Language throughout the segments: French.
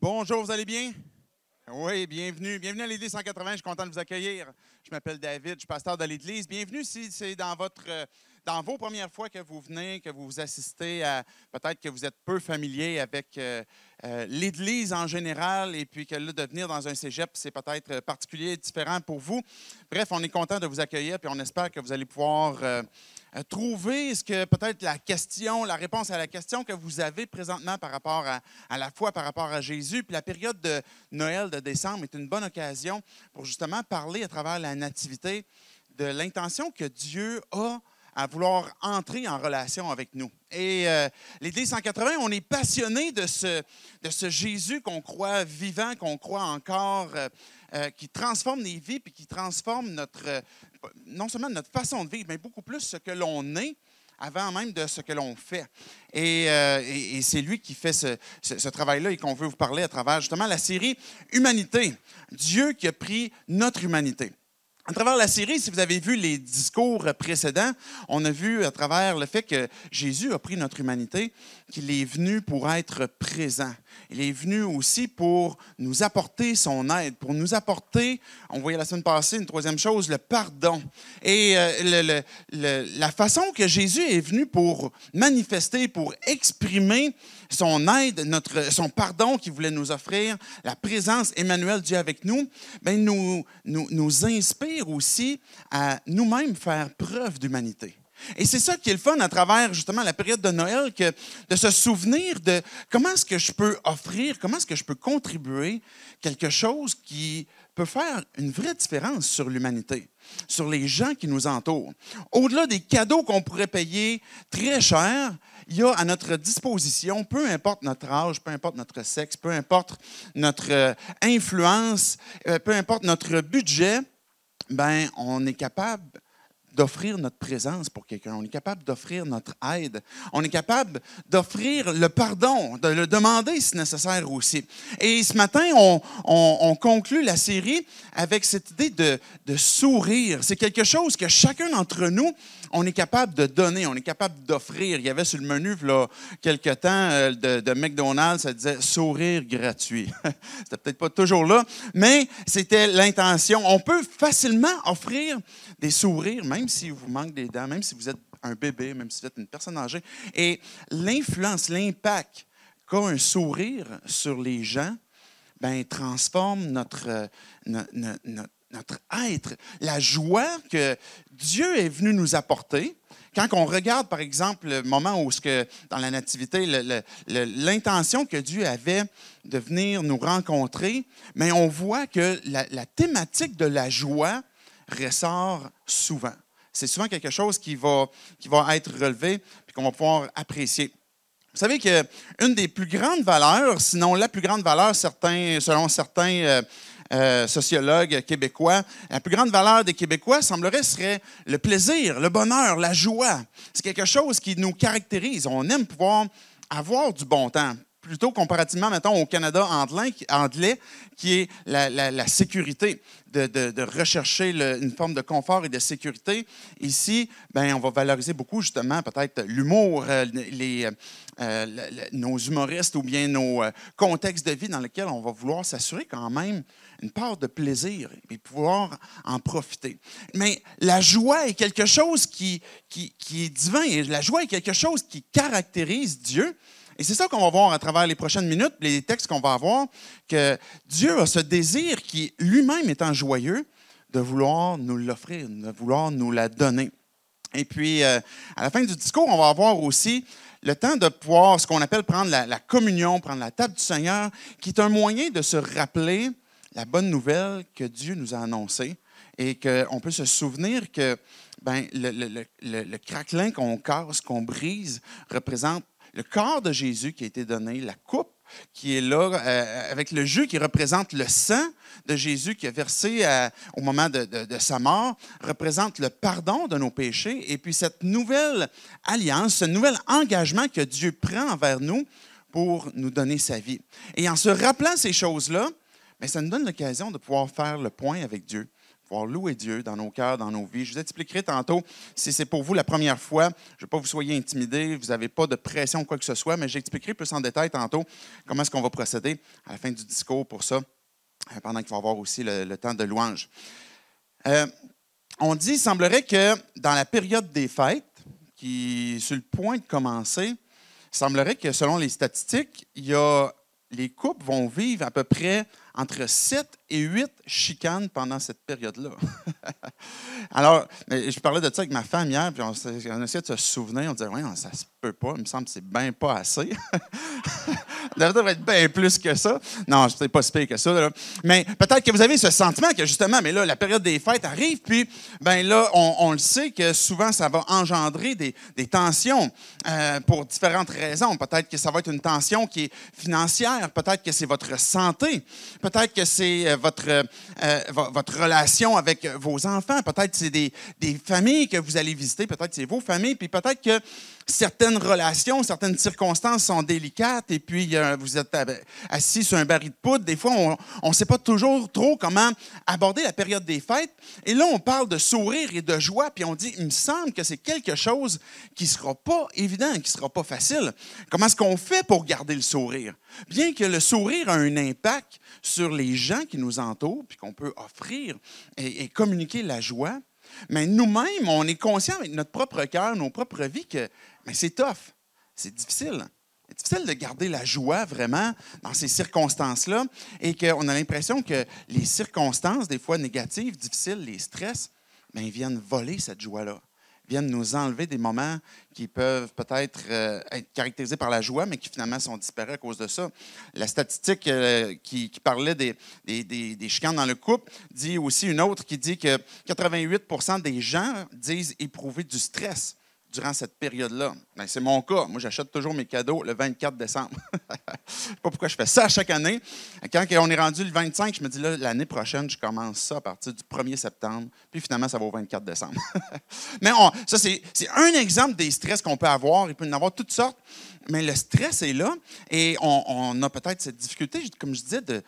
Bonjour, vous allez bien? Oui, bienvenue. Bienvenue à l'Église 180, je suis content de vous accueillir. Je m'appelle David, je suis pasteur de l'Église. Bienvenue si c'est dans vos premières fois que vous venez, que vous assistez à... Peut-être que vous êtes peu familier avec l'Église en général et puis que là, de venir dans un cégep, c'est peut-être particulier, différent pour vous. Bref, on est content de vous accueillir et on espère que vous allez pouvoir... trouver ce que peut-être la réponse à la question que vous avez présentement par rapport à la foi, par rapport à Jésus. Puis la période de Noël, de décembre, est une bonne occasion pour justement parler à travers la nativité de l'intention que Dieu a à vouloir entrer en relation avec nous. Et l'Église 180, on est passionné de ce Jésus qu'on croit vivant, qu'on croit encore, qui transforme les vies puis qui transforme non seulement notre façon de vivre, mais beaucoup plus ce que l'on est avant même de ce que l'on fait. Et c'est lui qui fait ce travail-là et qu'on veut vous parler à travers justement la série « Humanité », Dieu qui a pris notre humanité. À travers la série, si vous avez vu les discours précédents, on a vu à travers le fait que Jésus a pris notre humanité, qu'il est venu pour être présent. Il est venu aussi pour nous apporter son aide, pour nous apporter, on voyait la semaine passée, une troisième chose, le pardon. Et la façon que Jésus est venu pour manifester, pour exprimer son aide, son pardon qu'il voulait nous offrir, la présence Emmanuel, Dieu avec nous, bien, nous inspire aussi à nous-mêmes faire preuve d'humanité. Et c'est ça qui est le fun à travers justement la période de Noël, que de se souvenir de comment est-ce que je peux offrir, comment est-ce que je peux contribuer quelque chose qui peut faire une vraie différence sur l'humanité, sur les gens qui nous entourent. Au-delà des cadeaux qu'on pourrait payer très cher, il y a à notre disposition, peu importe notre âge, peu importe notre sexe, peu importe notre influence, peu importe notre budget, bien, on est capable d'offrir notre présence pour quelqu'un. On est capable d'offrir notre aide. On est capable d'offrir le pardon, de le demander si nécessaire aussi. Et ce matin, on conclut la série avec cette idée de sourire. C'est quelque chose que chacun d'entre nous, on est capable de donner, on est capable d'offrir. Il y avait sur le menu, là, quelque temps, de McDonald's, ça disait « sourire gratuit ». C'était peut-être pas toujours là, mais c'était l'intention. On peut facilement offrir des sourires, même si vous manquez des dents, même si vous êtes un bébé, même si vous êtes une personne âgée. Et l'influence, l'impact qu'a un sourire sur les gens, ben, transforme notre être, la joie que Dieu est venu nous apporter. Quand on regarde, par exemple, le moment où, dans la Nativité, l'intention que Dieu avait de venir nous rencontrer, mais on voit que la thématique de la joie ressort souvent. C'est souvent quelque chose qui va être relevé et qu'on va pouvoir apprécier. Vous savez qu'une des plus grandes valeurs, sinon la plus grande valeur, selon certains... sociologue québécois, la plus grande valeur des Québécois, semblerait, serait le plaisir, le bonheur, la joie. C'est quelque chose qui nous caractérise. On aime pouvoir avoir du bon temps. Plutôt comparativement, mettons, au Canada anglais, qui est la sécurité, de rechercher une forme de confort et de sécurité. Ici, ben, on va valoriser beaucoup, justement, peut-être l'humour, nos humoristes ou bien nos contextes de vie dans lesquels on va vouloir s'assurer quand même une part de plaisir et pouvoir en profiter. Mais la joie est quelque chose qui est divin, et la joie est quelque chose qui caractérise Dieu. Et c'est ça qu'on va voir à travers les prochaines minutes, les textes qu'on va avoir, que Dieu a ce désir qui, lui-même étant joyeux, de vouloir nous l'offrir, de vouloir nous la donner. Et puis, à la fin du discours, on va avoir aussi le temps de pouvoir, ce qu'on appelle prendre la communion, prendre la table du Seigneur, qui est un moyen de se rappeler la bonne nouvelle que Dieu nous a annoncée et qu'on peut se souvenir que ben, le craquelin qu'on casse, qu'on brise, représente le corps de Jésus qui a été donné, la coupe qui est là, avec le jus qui représente le sang de Jésus qui a versé au moment de sa mort, représente le pardon de nos péchés. Et puis cette nouvelle alliance, ce nouvel engagement que Dieu prend envers nous pour nous donner sa vie. Et en se rappelant ces choses-là, bien, ça nous donne l'occasion de pouvoir faire le point avec Dieu, pouvoir louer Dieu dans nos cœurs, dans nos vies. Je vous expliquerai tantôt, si c'est pour vous la première fois, je ne veux pas que vous soyez intimidés, vous n'avez pas de pression ou quoi que ce soit, mais j'expliquerai plus en détail tantôt comment est-ce qu'on va procéder à la fin du discours pour ça, pendant qu'il va y avoir aussi le temps de louange. On dit, il semblerait que dans la période des fêtes, qui est sur le point de commencer, il semblerait que selon les statistiques, les couples vont vivre à peu près entre 7 et 8 chicanes pendant cette période-là. Alors, je parlais de ça avec ma femme hier, puis on essayait de se souvenir, on disait « Oui, ça se peut pas, il me semble que c'est bien pas assez. » Ça devrait être bien plus que ça. Non, c'est pas si pire que ça. Là. Mais peut-être que vous avez ce sentiment que justement, mais là, la période des fêtes arrive, puis ben là, on le sait que souvent, ça va engendrer des tensions pour différentes raisons. Peut-être que ça va être une tension qui est financière, peut-être que c'est votre santé, peut-être que c'est votre relation avec vos enfants, peut-être que c'est des familles que vous allez visiter, peut-être que c'est vos familles, puis peut-être que certaines relations, certaines circonstances sont délicates et puis vous êtes assis sur un baril de poudre. Des fois, on ne sait pas toujours trop comment aborder la période des fêtes. Et là, on parle de sourire et de joie, puis on dit, il me semble que c'est quelque chose qui ne sera pas évident, qui ne sera pas facile. Comment est-ce qu'on fait pour garder le sourire? Bien que le sourire a un impact sur les gens qui nous entourent, puis qu'on peut offrir et communiquer la joie, mais nous-mêmes, on est conscients avec notre propre cœur, nos propres vies, que mais c'est tough, c'est difficile. C'est difficile de garder la joie vraiment dans ces circonstances-là et qu'on a l'impression que les circonstances, des fois négatives, difficiles, les stress, bien, viennent voler cette joie-là, viennent nous enlever des moments qui peuvent peut-être être caractérisés par la joie, mais qui finalement sont disparus à cause de ça. La statistique qui parlait des chicanes dans le couple dit aussi une autre qui dit que 88% des gens disent éprouver du stress durant cette période-là. Bien, c'est mon cas. Moi, j'achète toujours mes cadeaux le 24 décembre. Je ne sais pas pourquoi je fais ça chaque année. Quand on est rendu le 25, je me dis, là, l'année prochaine, je commence ça à partir du 1er septembre, puis finalement, ça va au 24 décembre. Mais ça, c'est un exemple des stress qu'on peut avoir. Il peut y en avoir toutes sortes, mais le stress est là et on a peut-être cette difficulté, comme je disais, de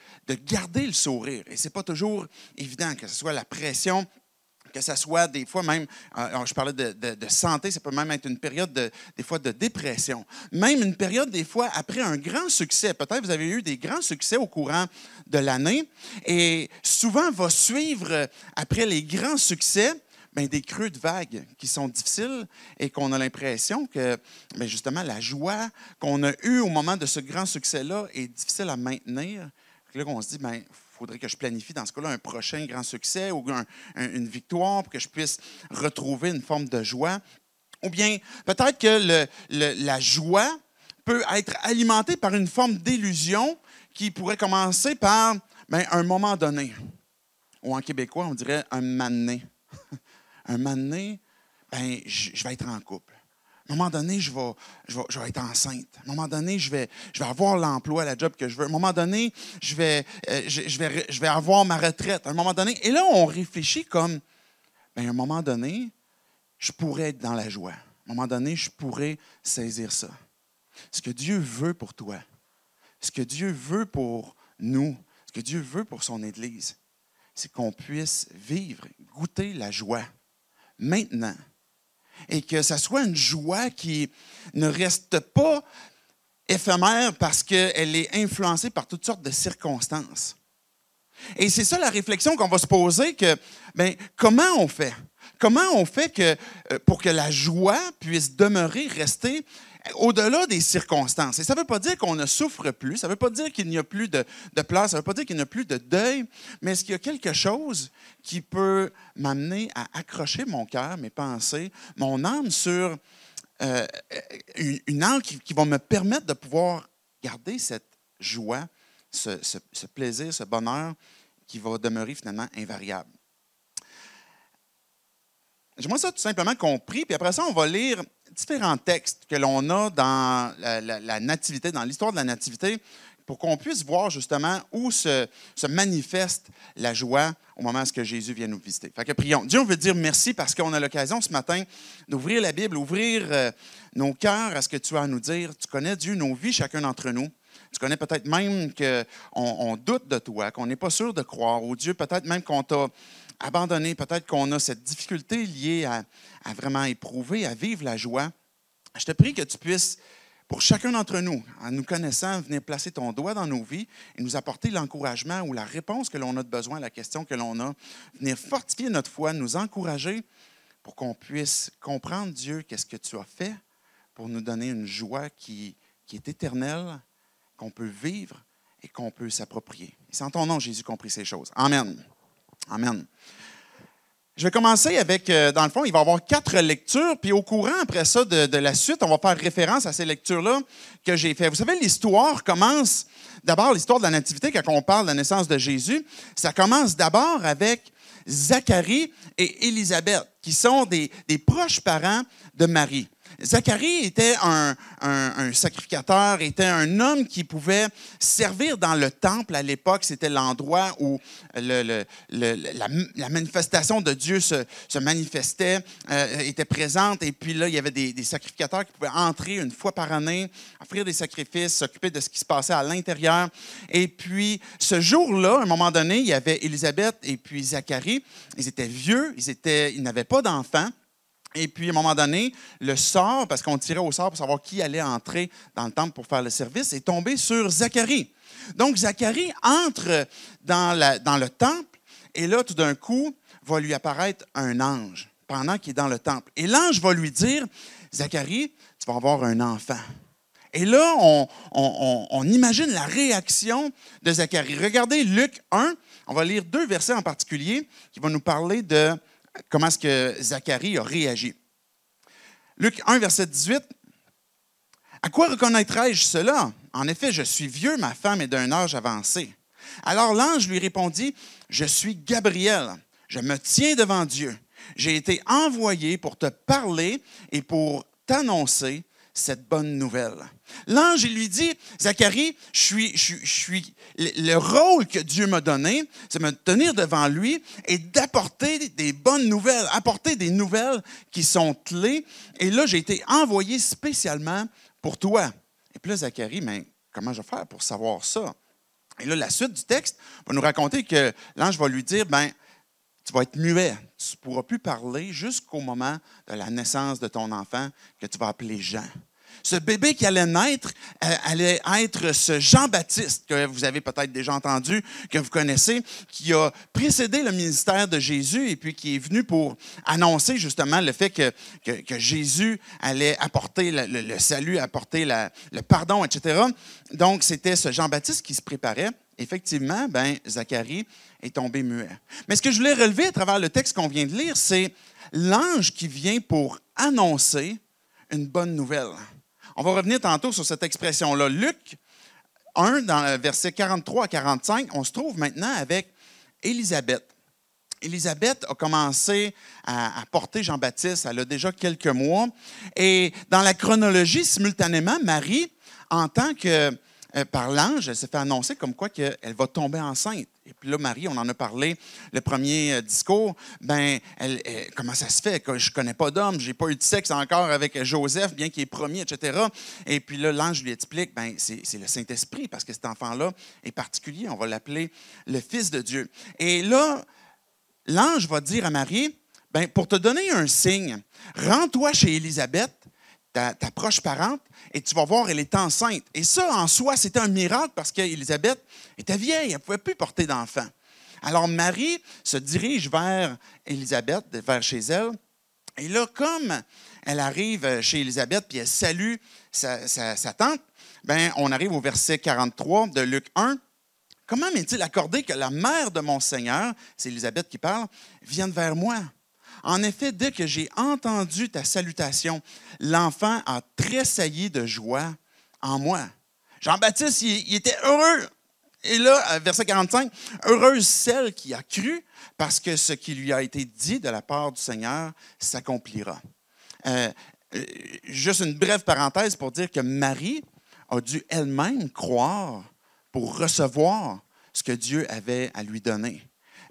garder le sourire. Et ce n'est pas toujours évident, que ce soit la pression, que ce soit des fois même, je parlais de santé, ça peut même être une période des fois de dépression. Même une période des fois après un grand succès. Peut-être vous avez eu des grands succès au courant de l'année. Et souvent va suivre après les grands succès bien, des creux de vagues qui sont difficiles et qu'on a l'impression que bien, justement la joie qu'on a eue au moment de ce grand succès-là est difficile à maintenir. Là, on se dit, bien, il faudrait que je planifie dans ce cas-là un prochain grand succès ou une victoire pour que je puisse retrouver une forme de joie. Ou bien peut-être que la joie peut être alimentée par une forme d'illusion qui pourrait commencer par bien, un moment donné. Ou en québécois, on dirait un mané. Un mané, bien, je vais être en couple. À un moment donné, je vais être enceinte. À un moment donné, je vais avoir l'emploi, la job que je veux. À un moment donné, je vais avoir ma retraite. À un moment donné, et là, on réfléchit comme, bien, à un moment donné, je pourrais être dans la joie. À un moment donné, je pourrais saisir ça. Ce que Dieu veut pour toi, ce que Dieu veut pour nous, ce que Dieu veut pour son Église, c'est qu'on puisse vivre, goûter la joie maintenant. Et que ça soit une joie qui ne reste pas éphémère parce qu'elle est influencée par toutes sortes de circonstances. Et c'est ça la réflexion qu'on va se poser, que bien, comment on fait? Comment on fait pour que la joie puisse demeurer, rester au-delà des circonstances? Et ça ne veut pas dire qu'on ne souffre plus, ça ne veut pas dire qu'il n'y a plus de pleurs, ça ne veut pas dire qu'il n'y a plus de deuil, mais est-ce qu'il y a quelque chose qui peut m'amener à accrocher mon cœur, mes pensées, mon âme sur une âme qui va me permettre de pouvoir garder cette joie, ce plaisir, ce bonheur qui va demeurer finalement invariable? J'aimerais ça tout simplement compris, puis après ça, on va lire différents textes que l'on a dans la Nativité, dans l'histoire de la Nativité, pour qu'on puisse voir justement où se manifeste la joie au moment où Jésus vient nous visiter. Fait que prions. Dieu, on veut dire merci parce qu'on a l'occasion ce matin d'ouvrir la Bible, ouvrir nos cœurs à ce que tu as à nous dire. Tu connais, Dieu, nos vies, chacun d'entre nous. Tu connais peut-être même qu'on doute de toi, qu'on n'est pas sûr de croire, ou Dieu, peut-être même qu'on t'a abandonnés, peut-être qu'on a cette difficulté liée à vraiment éprouver, à vivre la joie, je te prie que tu puisses, pour chacun d'entre nous, en nous connaissant, venir placer ton doigt dans nos vies et nous apporter l'encouragement ou la réponse que l'on a de besoin à la question que l'on a, venir fortifier notre foi, nous encourager pour qu'on puisse comprendre, Dieu, qu'est-ce que tu as fait pour nous donner une joie qui est éternelle, qu'on peut vivre et qu'on peut s'approprier. C'est en ton nom, Jésus, qu'on prie ces choses. Amen. Amen. Je vais commencer avec, dans le fond, il va y avoir 4 lectures, puis au courant, après ça, de la suite, on va faire référence à ces lectures-là que j'ai faites. Vous savez, l'histoire commence, d'abord, l'histoire de la Nativité, quand on parle de la naissance de Jésus, ça commence d'abord avec Zacharie et Élisabeth, qui sont des proches parents de Marie. Zacharie était un sacrificateur, était un homme qui pouvait servir dans le temple à l'époque. C'était l'endroit où la manifestation de Dieu se manifestait, était présente. Et puis là, il y avait des sacrificateurs qui pouvaient entrer une fois par année, offrir des sacrifices, s'occuper de ce qui se passait à l'intérieur. Et puis, ce jour-là, à un moment donné, il y avait Élisabeth et puis Zacharie. Ils étaient vieux, ils n'avaient pas d'enfants. Et puis, à un moment donné, le sort, parce qu'on tirait au sort pour savoir qui allait entrer dans le temple pour faire le service, est tombé sur Zacharie. Donc, Zacharie entre dans le temple et là, tout d'un coup, va lui apparaître un ange pendant qu'il est dans le temple. Et l'ange va lui dire, « Zacharie, tu vas avoir un enfant. » Et là, on imagine la réaction de Zacharie. Regardez Luc 1, on va lire 2 versets en particulier qui vont nous parler de comment est-ce que Zacharie a réagi. Luc 1, verset 18. « À quoi reconnaîtrai-je cela? En effet, je suis vieux, ma femme est d'un âge avancé. » Alors l'ange lui répondit, « Je suis Gabriel, je me tiens devant Dieu. J'ai été envoyé pour te parler et pour t'annoncer cette bonne nouvelle. » L'ange lui dit, « Zacharie, le rôle que Dieu m'a donné, c'est de me tenir devant lui et d'apporter des bonnes nouvelles, apporter des nouvelles qui sont clés. Et là, j'ai été envoyé spécialement pour toi. » Et puis là, Zacharie, « Mais comment je vais faire pour savoir ça? » Et là, la suite du texte va nous raconter que l'ange va lui dire, « Ben, tu vas être muet, tu ne pourras plus parler jusqu'au moment de la naissance de ton enfant que tu vas appeler Jean. » Ce bébé qui allait naître allait être ce Jean-Baptiste que vous avez peut-être déjà entendu, que vous connaissez, qui a précédé le ministère de Jésus et puis qui est venu pour annoncer justement le fait que Jésus allait apporter le salut, apporter le pardon, etc. Donc, c'était ce Jean-Baptiste qui se préparait. Effectivement, Zacharie est tombé muet. Mais ce que je voulais relever à travers le texte qu'on vient de lire, c'est l'ange qui vient pour annoncer une bonne nouvelle. On va revenir tantôt sur cette expression-là. Luc 1, dans le verset 43 à 45, on se trouve maintenant avec Élisabeth. Élisabeth a commencé à porter Jean-Baptiste, elle a déjà quelques mois. Et dans la chronologie, simultanément, Marie, en tant que par l'ange, elle s'est fait annoncer comme quoi qu'elle va tomber enceinte. Et puis là, Marie, on en a parlé, le premier discours, comment ça se fait que je ne connais pas d'homme, je n'ai pas eu de sexe encore avec Joseph, bien qu'il est promis, etc. Et puis là, l'ange lui explique, c'est le Saint-Esprit, parce que cet enfant-là est particulier, on va l'appeler le Fils de Dieu. Et là, l'ange va dire à Marie, pour te donner un signe, rends-toi chez Élisabeth, ta proche parente, et tu vas voir, elle est enceinte. Et ça, en soi, c'était un miracle parce qu'Élisabeth était vieille, elle ne pouvait plus porter d'enfant. Alors Marie se dirige vers Élisabeth, vers chez elle, et là, comme elle arrive chez Élisabeth puis elle salue sa tante, on arrive au verset 43 de Luc 1. « Comment m'est-il accordé que la mère de mon Seigneur, c'est Élisabeth qui parle, vienne vers moi? En effet, dès que j'ai entendu ta salutation, l'enfant a tressailli de joie en moi. » Jean-Baptiste, il était heureux. Et là, verset 45, « Heureuse celle qui a cru, parce que ce qui lui a été dit de la part du Seigneur s'accomplira. » Juste une brève parenthèse pour dire que Marie a dû elle-même croire pour recevoir ce que Dieu avait à lui donner.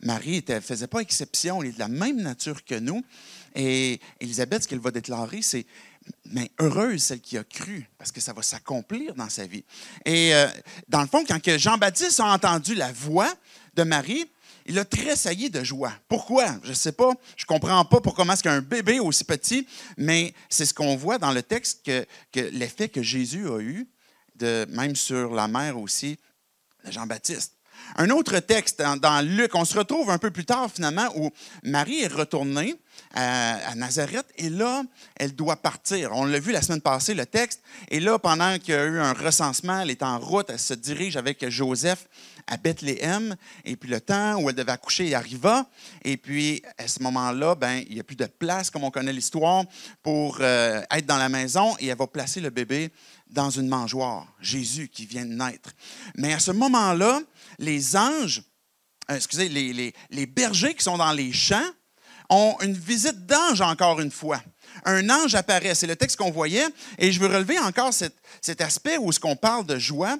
Marie ne faisait pas exception, elle est de la même nature que nous. Et Élisabeth, ce qu'elle va déclarer, c'est « Heureuse celle qui a cru », parce que ça va s'accomplir dans sa vie. Et dans le fond, quand Jean-Baptiste a entendu la voix de Marie, Il a tressailli de joie. Pourquoi? Je ne sais pas. Je ne comprends pas pourquoi est-ce qu'un bébé aussi petit, mais c'est ce qu'on voit dans le texte, que l'effet que Jésus a eu, même sur la mère aussi, de Jean-Baptiste. Un autre texte dans Luc, on se retrouve un peu plus tard finalement, où Marie est retournée à Nazareth et là, elle doit partir. On l'a vu la semaine passée, le texte, et là, pendant qu'il y a eu un recensement, elle est en route, elle se dirige avec Joseph à Bethléem, et puis le temps où elle devait accoucher, il arriva, et puis à ce moment-là, il n'y a plus de place, comme on connaît l'histoire, pour être dans la maison, et elle va placer le bébé dans une mangeoire, Jésus qui vient de naître. Mais à ce moment-là, les bergers qui sont dans les champs ont une visite d'ange encore une fois. Un ange apparaît, c'est le texte qu'on voyait, et je veux relever encore cet aspect où ce qu'on parle de joie.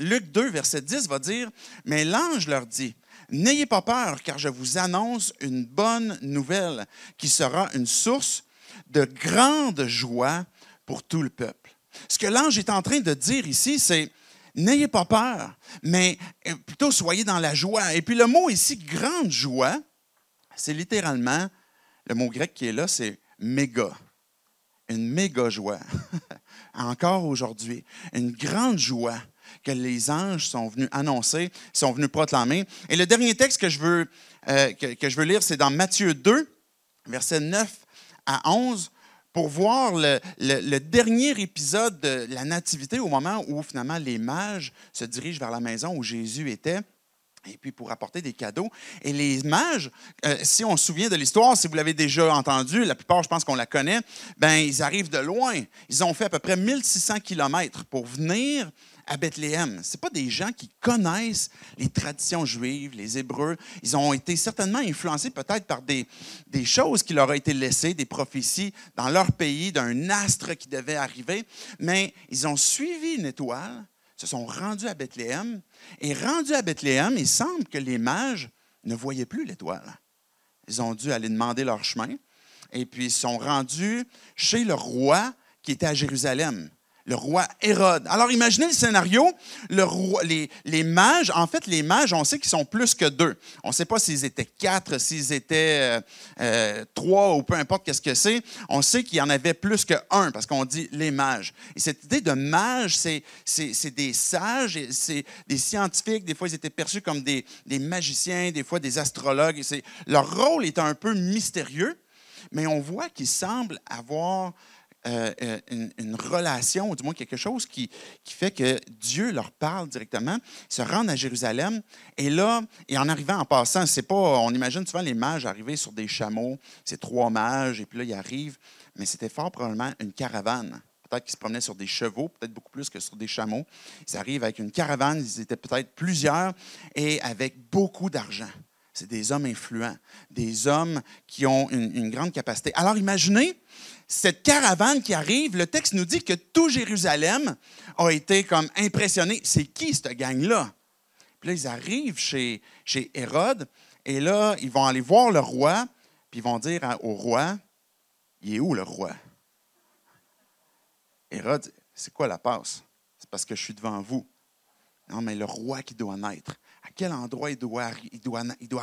Luc 2, verset 10 va dire « Mais l'ange leur dit, « N'ayez pas peur, car je vous annonce une bonne nouvelle qui sera une source de grande joie pour tout le peuple. » Ce que l'ange est en train de dire ici, c'est « N'ayez pas peur, mais plutôt soyez dans la joie. » Et puis le mot ici « grande joie », c'est littéralement, le mot grec qui est là, c'est « méga ». Une méga joie, encore aujourd'hui. Une grande joie que les anges sont venus annoncer, sont venus proclamer. Et le dernier texte que je veux lire, c'est dans Matthieu 2, versets 9 à 11. Pour voir le dernier épisode de la Nativité, au moment où finalement les mages se dirigent vers la maison où Jésus était, et puis pour apporter des cadeaux. Et les mages, si on se souvient de l'histoire, si vous l'avez déjà entendu, la plupart, je pense qu'on la connaît, ils arrivent de loin. Ils ont fait à peu près 1600 kilomètres pour venir à Bethléem. Ce n'est pas des gens qui connaissent les traditions juives, les Hébreux. Ils ont été certainement influencés peut-être par des choses qui leur ont été laissées, des prophéties dans leur pays, d'un astre qui devait arriver. Mais ils ont suivi une étoile, se sont rendus à Bethléem. Et rendus à Bethléem, il semble que les mages ne voyaient plus l'étoile. Ils ont dû aller demander leur chemin. Et puis, ils sont rendus chez le roi qui était à Jérusalem. Le roi Hérode. Alors, imaginez le scénario. Les mages, en fait, les mages, on sait qu'ils sont plus que deux. On ne sait pas s'ils étaient quatre, s'ils étaient trois ou peu importe qu'est-ce que c'est. On sait qu'il y en avait plus qu'un parce qu'on dit les mages. Et cette idée de mages, c'est des sages, c'est des scientifiques. Des fois, ils étaient perçus comme des magiciens, des fois des astrologues. Leur rôle est un peu mystérieux, mais on voit qu'ils semblent avoir une relation, ou du moins quelque chose qui fait que Dieu leur parle directement. Ils se rendent à Jérusalem et là, et en arrivant, en passant, c'est pas, on imagine souvent les mages arriver sur des chameaux, c'est trois mages, et puis là, ils arrivent, mais c'était fort probablement une caravane. Peut-être qu'ils se promenaient sur des chevaux, peut-être beaucoup plus que sur des chameaux. Ils arrivent avec une caravane, ils étaient peut-être plusieurs, et avec beaucoup d'argent. C'est des hommes influents, des hommes qui ont une grande capacité. Alors imaginez, cette caravane qui arrive, le texte nous dit que tout Jérusalem a été comme impressionné. C'est qui, cette gang-là? Puis là, ils arrivent chez Hérode, et là, ils vont aller voir le roi, puis ils vont dire au roi, « Il est où, le roi? » Hérode, « C'est quoi la passe? C'est parce que je suis devant vous. » Non, mais le roi qui doit naître. À quel endroit il doit arriver,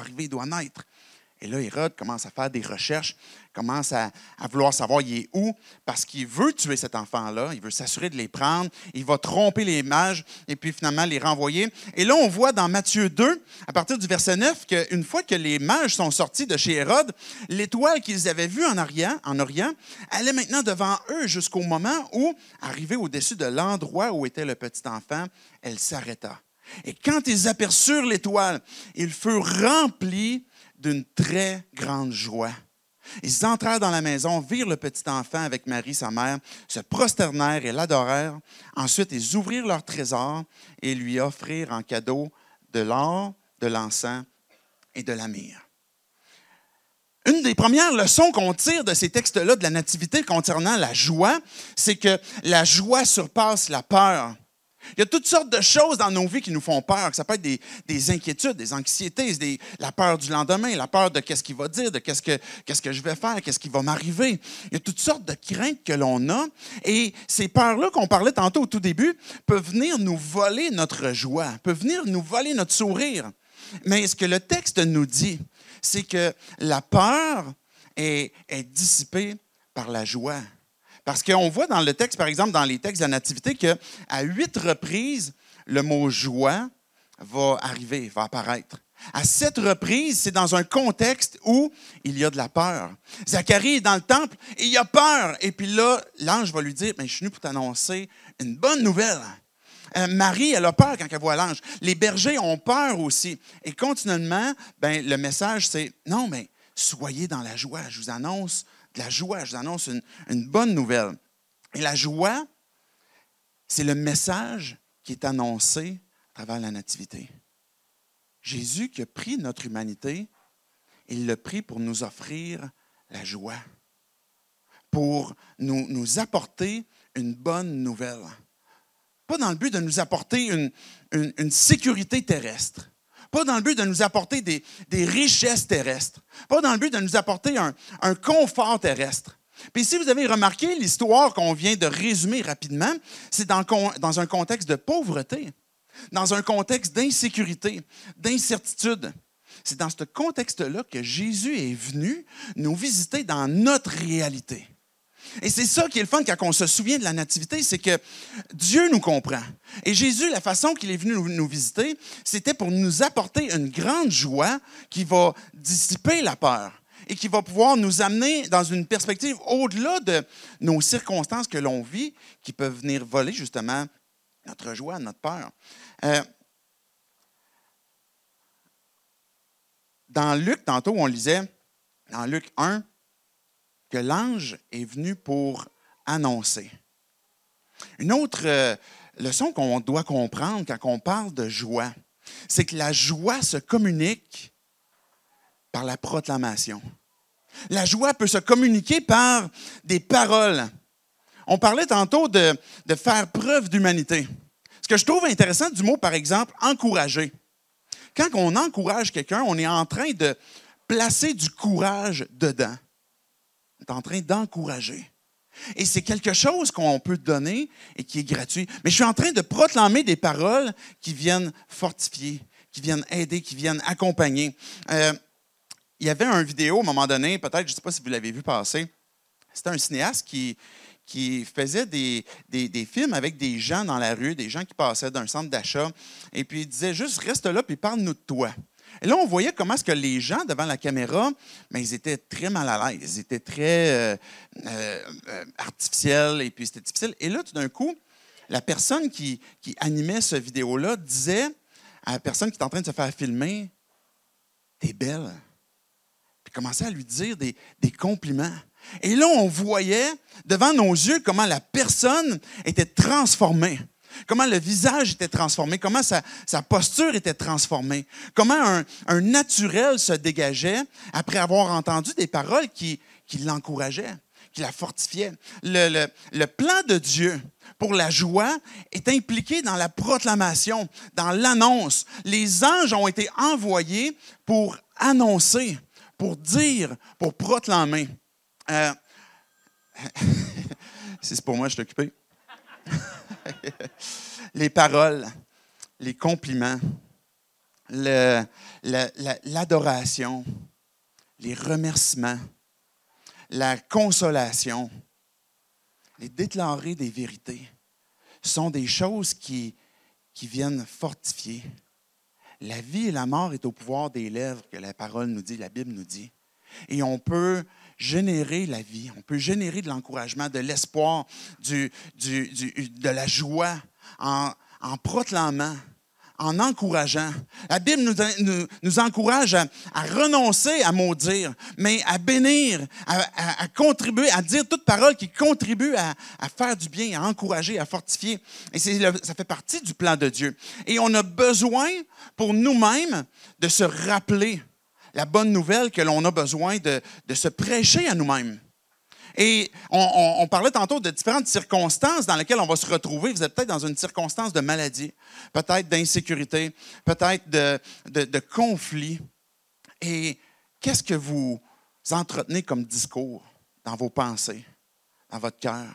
il doit naître? Et là, Hérode commence à faire des recherches, commence à vouloir savoir il est où, parce qu'il veut tuer cet enfant-là, il veut s'assurer de les prendre, il va tromper les mages et puis finalement les renvoyer. Et là, on voit dans Matthieu 2, à partir du verset 9, qu'une fois que les mages sont sortis de chez Hérode, l'étoile qu'ils avaient vue en Orient allait maintenant devant eux jusqu'au moment où, arrivée au-dessus de l'endroit où était le petit enfant, elle s'arrêta. Et quand ils aperçurent l'étoile, ils furent remplis d'une très grande joie. Ils entrèrent dans la maison, virent le petit enfant avec Marie, sa mère, se prosternèrent et l'adorèrent. Ensuite, ils ouvrirent leur trésor et lui offrirent en cadeau de l'or, de l'encens et de la myrrhe. Une des premières leçons qu'on tire de ces textes-là de la Nativité concernant la joie, c'est que la joie surpasse la peur. Il y a toutes sortes de choses dans nos vies qui nous font peur, que ça peut être des inquiétudes, des anxiétés, la peur du lendemain, la peur de qu'est-ce qu'il va dire, de qu'est-ce que je vais faire, qu'est-ce qui va m'arriver. Il y a toutes sortes de craintes que l'on a et ces peurs-là qu'on parlait tantôt au tout début peuvent venir nous voler notre joie, peuvent venir nous voler notre sourire. Mais ce que le texte nous dit, c'est que la peur est dissipée par la joie. Parce qu'on voit dans le texte, par exemple, dans les textes de la Nativité, qu'à 8 reprises, le mot « joie » va arriver, va apparaître. À 7 reprises, c'est dans un contexte où il y a de la peur. Zacharie est dans le temple, et il a peur. Et puis là, l'ange va lui dire « Je suis venu pour t'annoncer une bonne nouvelle. » Marie, elle a peur quand elle voit l'ange. Les bergers ont peur aussi. Et continuellement, le message, c'est « Non, mais soyez dans la joie. Je vous annonce de la joie. Je vous annonce une bonne nouvelle. » Et la joie, c'est le message qui est annoncé à travers la nativité. Jésus qui a pris notre humanité, il l'a pris pour nous offrir la joie, pour nous apporter une bonne nouvelle. Pas dans le but de nous apporter une sécurité terrestre. Pas dans le but de nous apporter des richesses terrestres. Pas dans le but de nous apporter un confort terrestre. Puis si vous avez remarqué l'histoire qu'on vient de résumer rapidement, c'est dans un contexte de pauvreté, dans un contexte d'insécurité, d'incertitude. C'est dans ce contexte-là que Jésus est venu nous visiter dans notre réalité. Et c'est ça qui est le fun quand on se souvient de la nativité, c'est que Dieu nous comprend. Et Jésus, la façon qu'il est venu nous visiter, c'était pour nous apporter une grande joie qui va dissiper la peur et qui va pouvoir nous amener dans une perspective au-delà de nos circonstances que l'on vit, qui peuvent venir voler justement notre joie, notre peur. Dans Luc, tantôt, on lisait, dans Luc 1, que l'ange est venu pour annoncer. Une autre leçon qu'on doit comprendre quand on parle de joie, c'est que la joie se communique par la proclamation. La joie peut se communiquer par des paroles. On parlait tantôt de faire preuve d'humanité. Ce que je trouve intéressant du mot, par exemple, « encourager ». Quand on encourage quelqu'un, on est en train de placer du courage dedans. En train d'encourager. Et c'est quelque chose qu'on peut donner et qui est gratuit. Mais je suis en train de proclamer des paroles qui viennent fortifier, qui viennent aider, qui viennent accompagner. Il y avait une vidéo à un moment donné, peut-être, je ne sais pas si vous l'avez vu passer, c'était un cinéaste qui faisait des films avec des gens dans la rue, des gens qui passaient d'un centre d'achat, et puis il disait juste « Reste là, puis parle-nous de toi ». Et là, on voyait comment est-ce que les gens devant la caméra, ils étaient très mal à l'aise, ils étaient très artificiels, et puis c'était difficile. Et là, tout d'un coup, la personne qui animait ce vidéo-là disait à la personne qui est en train de se faire filmer « T'es belle ». Puis commençait à lui dire des compliments. Et là, on voyait devant nos yeux comment la personne était transformée. Comment le visage était transformé, comment sa posture était transformée, comment un naturel se dégageait après avoir entendu des paroles qui l'encourageaient, qui la fortifiaient. Le plan de Dieu pour la joie est impliqué dans la proclamation, dans l'annonce. Les anges ont été envoyés pour annoncer, pour dire, pour proclamer. Si c'est pour moi, je suis occupé. Les paroles, les compliments, l'adoration, les remerciements, la consolation, les déclarer des vérités sont des choses qui viennent fortifier. La vie et la mort est au pouvoir des lèvres que la parole nous dit, la Bible nous dit. Et on peut générer la vie, on peut générer de l'encouragement, de l'espoir, de la joie en proclamant, en encourageant. La Bible nous encourage à renoncer à maudire, mais à bénir, à contribuer, à dire toute parole qui contribue à faire du bien, à encourager, à fortifier. Et ça fait partie du plan de Dieu. Et on a besoin pour nous-mêmes de se rappeler la bonne nouvelle que l'on a besoin de se prêcher à nous-mêmes. Et on parlait tantôt de différentes circonstances dans lesquelles on va se retrouver. Vous êtes peut-être dans une circonstance de maladie, peut-être d'insécurité, peut-être de conflit. Et qu'est-ce que vous entretenez comme discours dans vos pensées, dans votre cœur?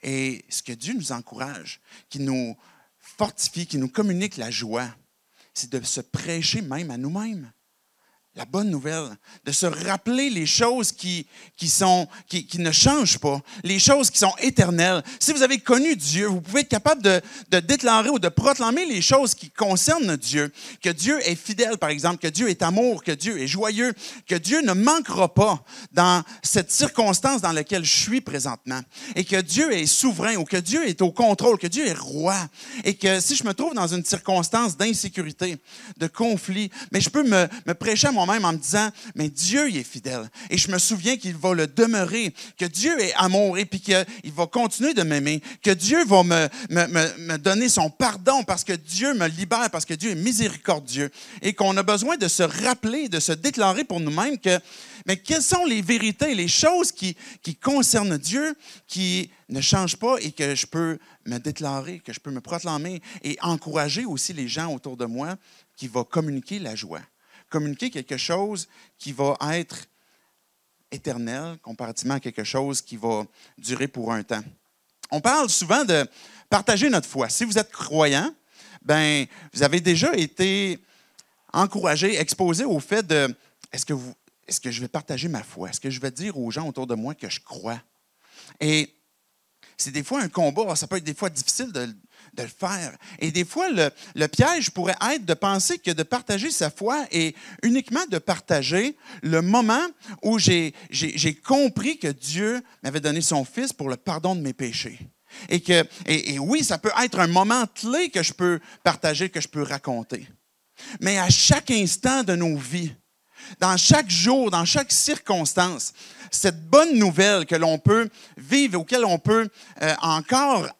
Et ce que Dieu nous encourage, qui nous fortifie, qui nous communique la joie, c'est de se prêcher même à nous-mêmes la bonne nouvelle, de se rappeler les choses qui ne changent pas, les choses qui sont éternelles. Si vous avez connu Dieu, vous pouvez être capable de déclarer ou de proclamer les choses qui concernent Dieu, que Dieu est fidèle, par exemple, que Dieu est amour, que Dieu est joyeux, que Dieu ne manquera pas dans cette circonstance dans laquelle je suis présentement, et que Dieu est souverain ou que Dieu est au contrôle, que Dieu est roi, et que si je me trouve dans une circonstance d'insécurité, de conflit, mais je peux me prêcher à moi-même en me disant, mais Dieu il est fidèle et je me souviens qu'il va le demeurer, que Dieu est amour et puis qu'il va continuer de m'aimer, que Dieu va me donner son pardon parce que Dieu me libère, parce que Dieu est miséricordieux et qu'on a besoin de se rappeler, de se déclarer pour nous-mêmes que, mais quelles sont les vérités, les choses qui concernent Dieu, qui ne changent pas et que je peux me déclarer, que je peux me proclamer et encourager aussi les gens autour de moi qui va communiquer la joie. Communiquer quelque chose qui va être éternel, comparativement à quelque chose qui va durer pour un temps. On parle souvent de partager notre foi. Si vous êtes croyant, ben vous avez déjà été encouragé, exposé au fait de « est-ce que je vais partager ma foi? Est-ce que je vais dire aux gens autour de moi que je crois? » Et c'est des fois un combat, ça peut être des fois difficile de le faire. Et des fois, le piège pourrait être de penser que de partager sa foi est uniquement de partager le moment où j'ai compris que Dieu m'avait donné son Fils pour le pardon de mes péchés. Et oui, ça peut être un moment clé que je peux partager, que je peux raconter. Mais à chaque instant de nos vies, dans chaque jour, dans chaque circonstance, cette bonne nouvelle que l'on peut vivre, auquel on peut encore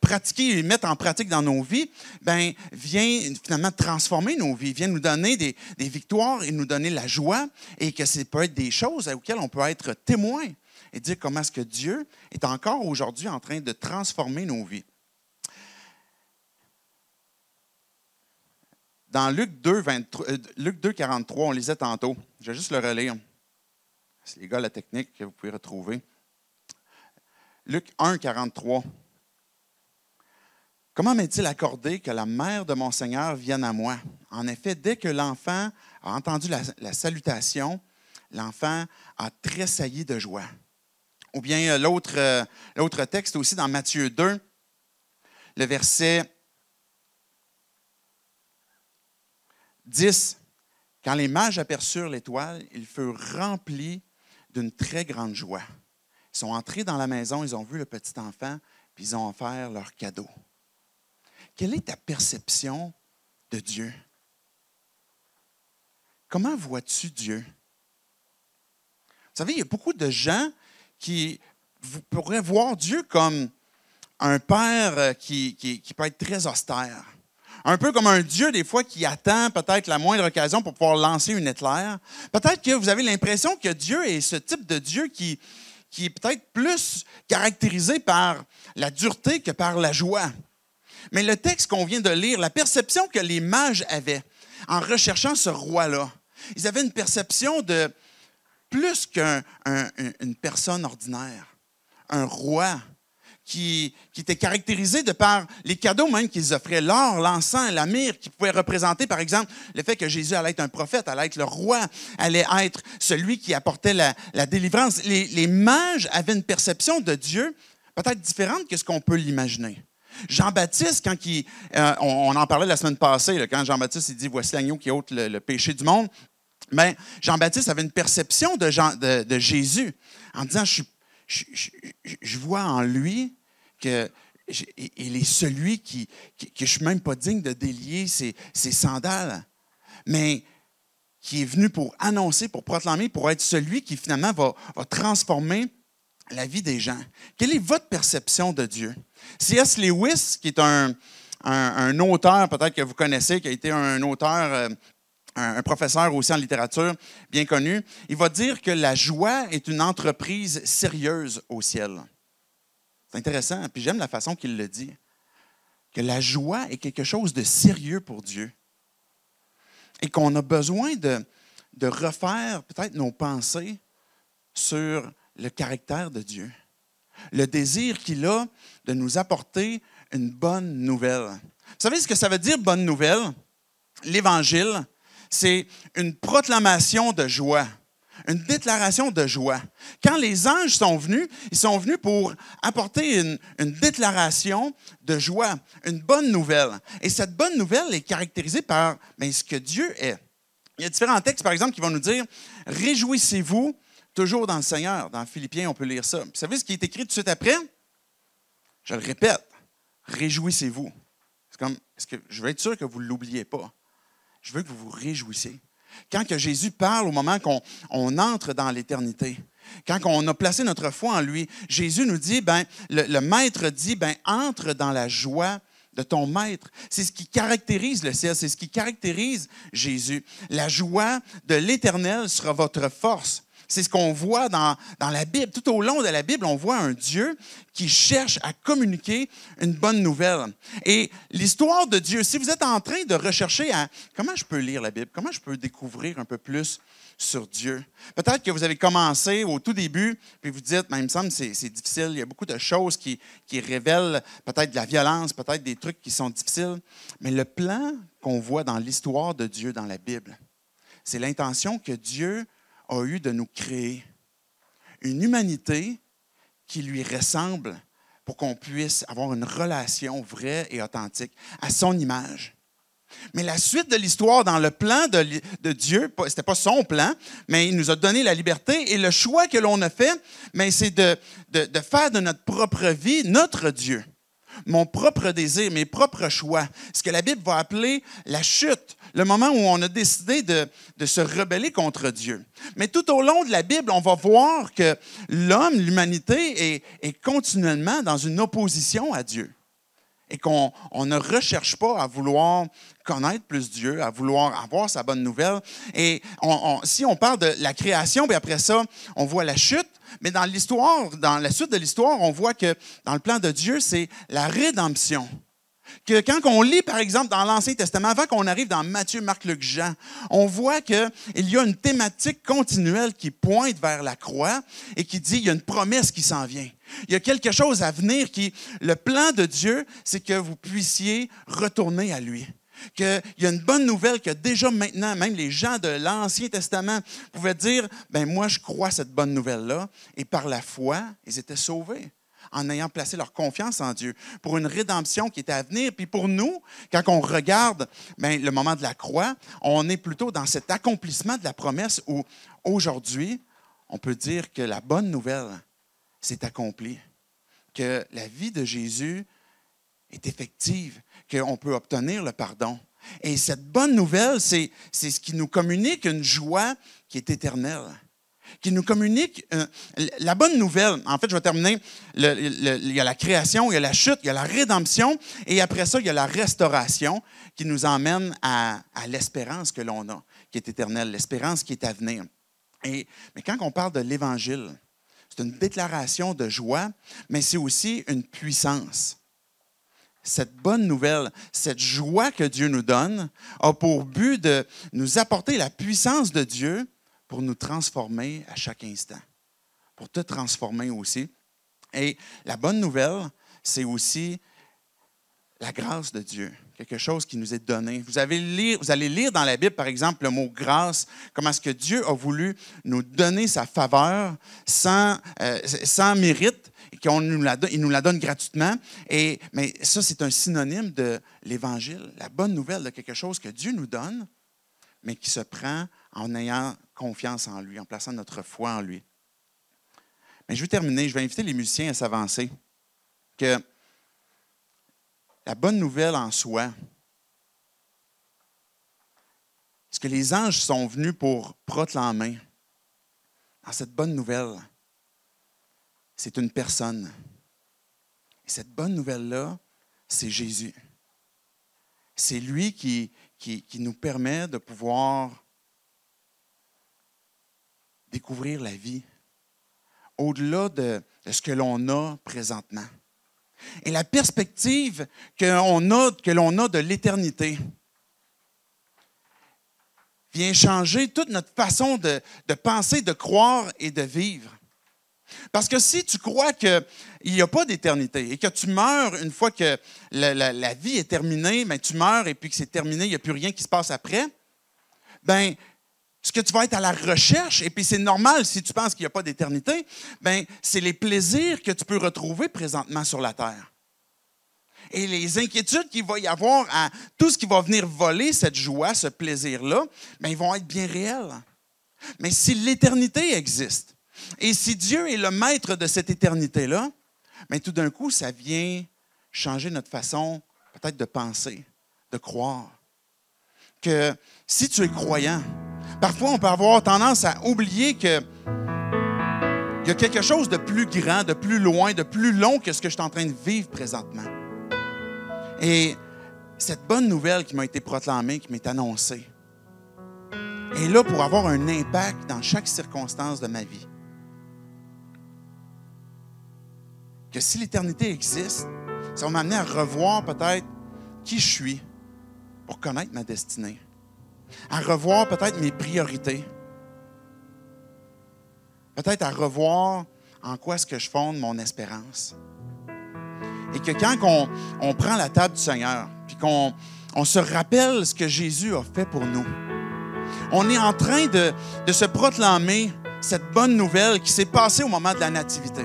pratiquer et mettre en pratique dans nos vies, bien, vient finalement transformer nos vies, vient nous donner des victoires et nous donner la joie, et que ça peut être des choses auxquelles on peut être témoin et dire comment est-ce que Dieu est encore aujourd'hui en train de transformer nos vies. Dans Luc 2, 43, on lisait tantôt. Je vais juste le relire. C'est les gars la technique que vous pouvez retrouver. Luc 1, 43. « Comment m'est-il accordé que la mère de mon Seigneur vienne à moi? En effet, dès que l'enfant a entendu la salutation, l'enfant a tressailli de joie. » Ou bien l'autre texte aussi dans Matthieu 2, le verset 10. Quand les mages aperçurent l'étoile, ils furent remplis d'une très grande joie. Ils sont entrés dans la maison, ils ont vu le petit enfant, puis ils ont offert leur cadeau. Quelle est ta perception de Dieu? Comment vois-tu Dieu? Vous savez, il y a beaucoup de gens qui pourraient voir Dieu comme un père qui peut être très austère. Un peu comme un Dieu, des fois, qui attend peut-être la moindre occasion pour pouvoir lancer une éclair. Peut-être que vous avez l'impression que Dieu est ce type de Dieu qui est peut-être plus caractérisé par la dureté que par la joie. Mais le texte qu'on vient de lire, la perception que les mages avaient en recherchant ce roi-là, ils avaient une perception de plus qu'une personne ordinaire, un roi. Qui était caractérisé de par les cadeaux même qu'ils offraient, l'or, l'encens, la myrrhe, qui pouvaient représenter, par exemple, le fait que Jésus allait être un prophète, allait être le roi, allait être celui qui apportait la délivrance. Les mages avaient une perception de Dieu peut-être différente que ce qu'on peut l'imaginer. Jean-Baptiste, quand on en parlait la semaine passée, là, quand Jean-Baptiste il dit « Voici l'agneau qui ôte le péché du monde », bien, Jean-Baptiste avait une perception de Jésus en disant « Je vois en lui qu'il est celui que je ne suis même pas digne de délier ses sandales, mais qui est venu pour annoncer, pour proclamer, pour être celui qui finalement va transformer la vie des gens. » Quelle est votre perception de Dieu? C.S. Lewis, qui est un auteur, peut-être que vous connaissez, qui a été un auteur, un professeur aussi en littérature bien connu, il va dire que la joie est une entreprise sérieuse au ciel. C'est intéressant, puis j'aime la façon qu'il le dit. Que la joie est quelque chose de sérieux pour Dieu et qu'on a besoin de refaire peut-être nos pensées sur le caractère de Dieu, le désir qu'il a de nous apporter une bonne nouvelle. Vous savez ce que ça veut dire, bonne nouvelle? l'Évangile, c'est une proclamation de joie, une déclaration de joie. Quand les anges sont venus, ils sont venus pour apporter une déclaration de joie, une bonne nouvelle. Et cette bonne nouvelle est caractérisée par ce que Dieu est. Il y a différents textes, par exemple, qui vont nous dire « Réjouissez-vous toujours dans le Seigneur ». Dans Philippiens, on peut lire ça. Vous savez ce qui est écrit tout de suite après? Je le répète, « Réjouissez-vous ». C'est comme, est-ce que je veux être sûr que vous ne l'oubliez pas. Je veux que vous vous réjouissiez. Quand que Jésus parle au moment qu'on entre dans l'éternité, quand on a placé notre foi en lui, Jésus nous dit, le maître dit, entre dans la joie de ton maître. C'est ce qui caractérise le ciel, c'est ce qui caractérise Jésus. La joie de l'Éternel sera votre force. C'est ce qu'on voit dans la Bible. Tout au long de la Bible, on voit un Dieu qui cherche à communiquer une bonne nouvelle. Et l'histoire de Dieu, si vous êtes en train de rechercher comment je peux lire la Bible, comment je peux découvrir un peu plus sur Dieu, peut-être que vous avez commencé au tout début, puis vous dites, il me semble que c'est difficile, il y a beaucoup de choses qui révèlent peut-être de la violence, peut-être des trucs qui sont difficiles. Mais le plan qu'on voit dans l'histoire de Dieu dans la Bible, c'est l'intention que Dieu a eu de nous créer une humanité qui lui ressemble pour qu'on puisse avoir une relation vraie et authentique à son image. Mais la suite de l'histoire dans le plan de Dieu, ce n'était pas son plan, mais il nous a donné la liberté et le choix que l'on a fait, c'est de faire de notre propre vie notre Dieu. Mon propre désir, mes propres choix, ce que la Bible va appeler la chute, le moment où on a décidé de se rebeller contre Dieu. Mais tout au long de la Bible, on va voir que l'homme, l'humanité, est continuellement dans une opposition à Dieu et qu'on ne recherche pas à vouloir connaître plus Dieu, à vouloir avoir sa bonne nouvelle. Et si on parle de la création, puis après ça, on voit la chute. Mais dans l'histoire, dans la suite de l'histoire, on voit que dans le plan de Dieu, c'est la rédemption. Que quand on lit, par exemple, dans l'Ancien Testament, avant qu'on arrive dans Matthieu, Marc, Luc, Jean, on voit qu'il y a une thématique continuelle qui pointe vers la croix et qui dit qu'il y a une promesse qui s'en vient. Il y a quelque chose à venir qui... Le plan de Dieu, c'est que vous puissiez retourner à lui. Qu'il y a une bonne nouvelle que déjà maintenant, même les gens de l'Ancien Testament pouvaient dire, moi je crois cette bonne nouvelle-là, et par la foi, ils étaient sauvés en ayant placé leur confiance en Dieu pour une rédemption qui était à venir. Puis pour nous, quand on regarde le moment de la croix, on est plutôt dans cet accomplissement de la promesse où aujourd'hui, on peut dire que la bonne nouvelle s'est accomplie, que la vie de Jésus est effective, qu'on peut obtenir le pardon. Et cette bonne nouvelle, c'est ce qui nous communique une joie qui est éternelle, qui nous communique la bonne nouvelle. En fait, je vais terminer. Il y a la création, il y a la chute, il y a la rédemption, et après ça, il y a la restauration qui nous emmène à l'espérance que l'on a, qui est éternelle, l'espérance qui est à venir. Mais quand on parle de l'Évangile, c'est une déclaration de joie, mais c'est aussi une puissance. Cette bonne nouvelle, cette joie que Dieu nous donne, a pour but de nous apporter la puissance de Dieu pour nous transformer à chaque instant, pour te transformer aussi. Et la bonne nouvelle, c'est aussi la grâce de Dieu, quelque chose qui nous est donné. Vous allez lire dans la Bible, par exemple, le mot « grâce », comment est-ce que Dieu a voulu nous donner sa faveur sans mérite, et qu'il nous la donne gratuitement. Mais ça, c'est un synonyme de l'Évangile, la bonne nouvelle de quelque chose que Dieu nous donne, mais qui se prend en ayant confiance en lui, en plaçant notre foi en lui. Mais je vais terminer, je vais inviter les musiciens à s'avancer. Que la bonne nouvelle en soi, ce que les anges sont venus pour proclamer dans cette bonne nouvelle, c'est une personne. Et cette bonne nouvelle-là, c'est Jésus. C'est lui qui nous permet de pouvoir découvrir la vie au-delà de ce que l'on a présentement. Et la perspective que l'on a de l'éternité vient changer toute notre façon de penser, de croire et de vivre. Parce que si tu crois qu'il n'y a pas d'éternité et que tu meurs une fois que la vie est terminée, bien, tu meurs et puis que c'est terminé, il n'y a plus rien qui se passe après, bien, ce que tu vas être à la recherche, et puis c'est normal si tu penses qu'il n'y a pas d'éternité, bien, c'est les plaisirs que tu peux retrouver présentement sur la terre. Et les inquiétudes qu'il va y avoir à tout ce qui va venir voler cette joie, ce plaisir-là, bien, ils vont être bien réels. Mais si l'éternité existe, et si Dieu est le maître de cette éternité-là, bien, tout d'un coup, ça vient changer notre façon peut-être de penser, de croire. Que si tu es croyant, parfois on peut avoir tendance à oublier que il y a quelque chose de plus grand, de plus loin, de plus long que ce que je suis en train de vivre présentement. Et cette bonne nouvelle qui m'a été proclamée, qui m'est annoncée, est là pour avoir un impact dans chaque circonstance de ma vie. Que si l'éternité existe, ça va m'amener à revoir peut-être qui je suis pour connaître ma destinée, à revoir peut-être mes priorités, peut-être à revoir en quoi est-ce que je fonde mon espérance. Et que quand on prend la table du Seigneur, puis qu'on se rappelle ce que Jésus a fait pour nous, on est en train de se proclamer cette bonne nouvelle qui s'est passée au moment de la Nativité.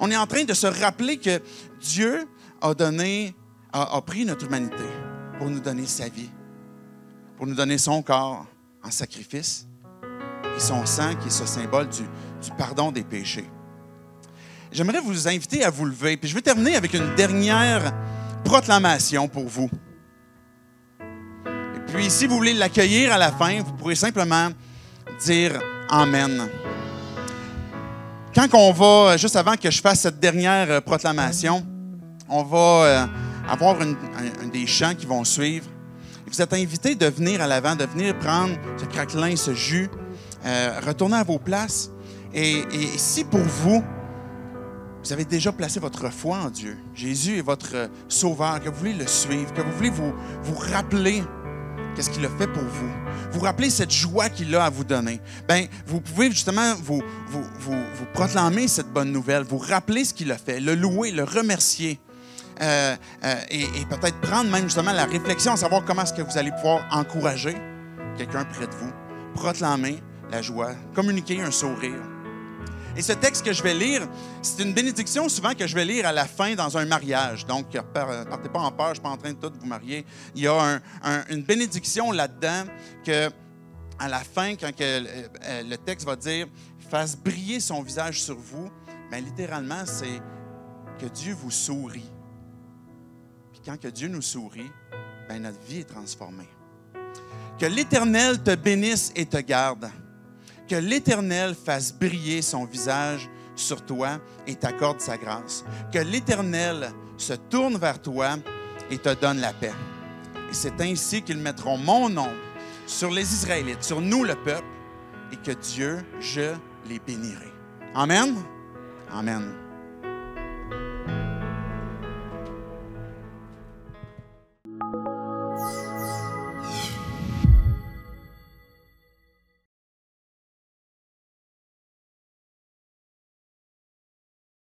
On est en train de se rappeler que Dieu a pris notre humanité pour nous donner sa vie, pour nous donner son corps en sacrifice et son sang qui est ce symbole du pardon des péchés. J'aimerais vous inviter à vous lever, puis je vais terminer avec une dernière proclamation pour vous. Et puis, si vous voulez l'accueillir à la fin, vous pourrez simplement dire « Amen ». Quand on va, juste avant que je fasse cette dernière proclamation, on va avoir un des chants qui vont suivre. Vous êtes invités de venir à l'avant, de venir prendre ce craquelin, ce jus, retourner à vos places. Et si pour vous, vous avez déjà placé votre foi en Dieu, Jésus est votre sauveur, que vous voulez le suivre, que vous voulez vous rappeler qu'est-ce qu'il a fait pour vous, vous rappeler cette joie qu'il a à vous donner, bien, vous pouvez justement vous proclamer cette bonne nouvelle, vous rappeler ce qu'il a fait, le louer, le remercier et peut-être prendre même justement la réflexion, savoir comment est-ce que vous allez pouvoir encourager quelqu'un près de vous, proclamer la joie, communiquer un sourire. Et ce texte que je vais lire, c'est une bénédiction souvent que je vais lire à la fin dans un mariage. Donc, partez pas en peur, je ne suis pas en train de tout vous marier. Il y a une bénédiction là-dedans que, à la fin, quand le texte va dire « fasse briller son visage sur vous », bien, littéralement, c'est que Dieu vous sourit. Puis quand que Dieu nous sourit, bien, notre vie est transformée. Que l'Éternel te bénisse et te garde. Que l'Éternel fasse briller son visage sur toi et t'accorde sa grâce. Que l'Éternel se tourne vers toi et te donne la paix. Et c'est ainsi qu'ils mettront mon nom sur les Israélites, sur nous le peuple, et que Dieu, je les bénirai. Amen. Amen.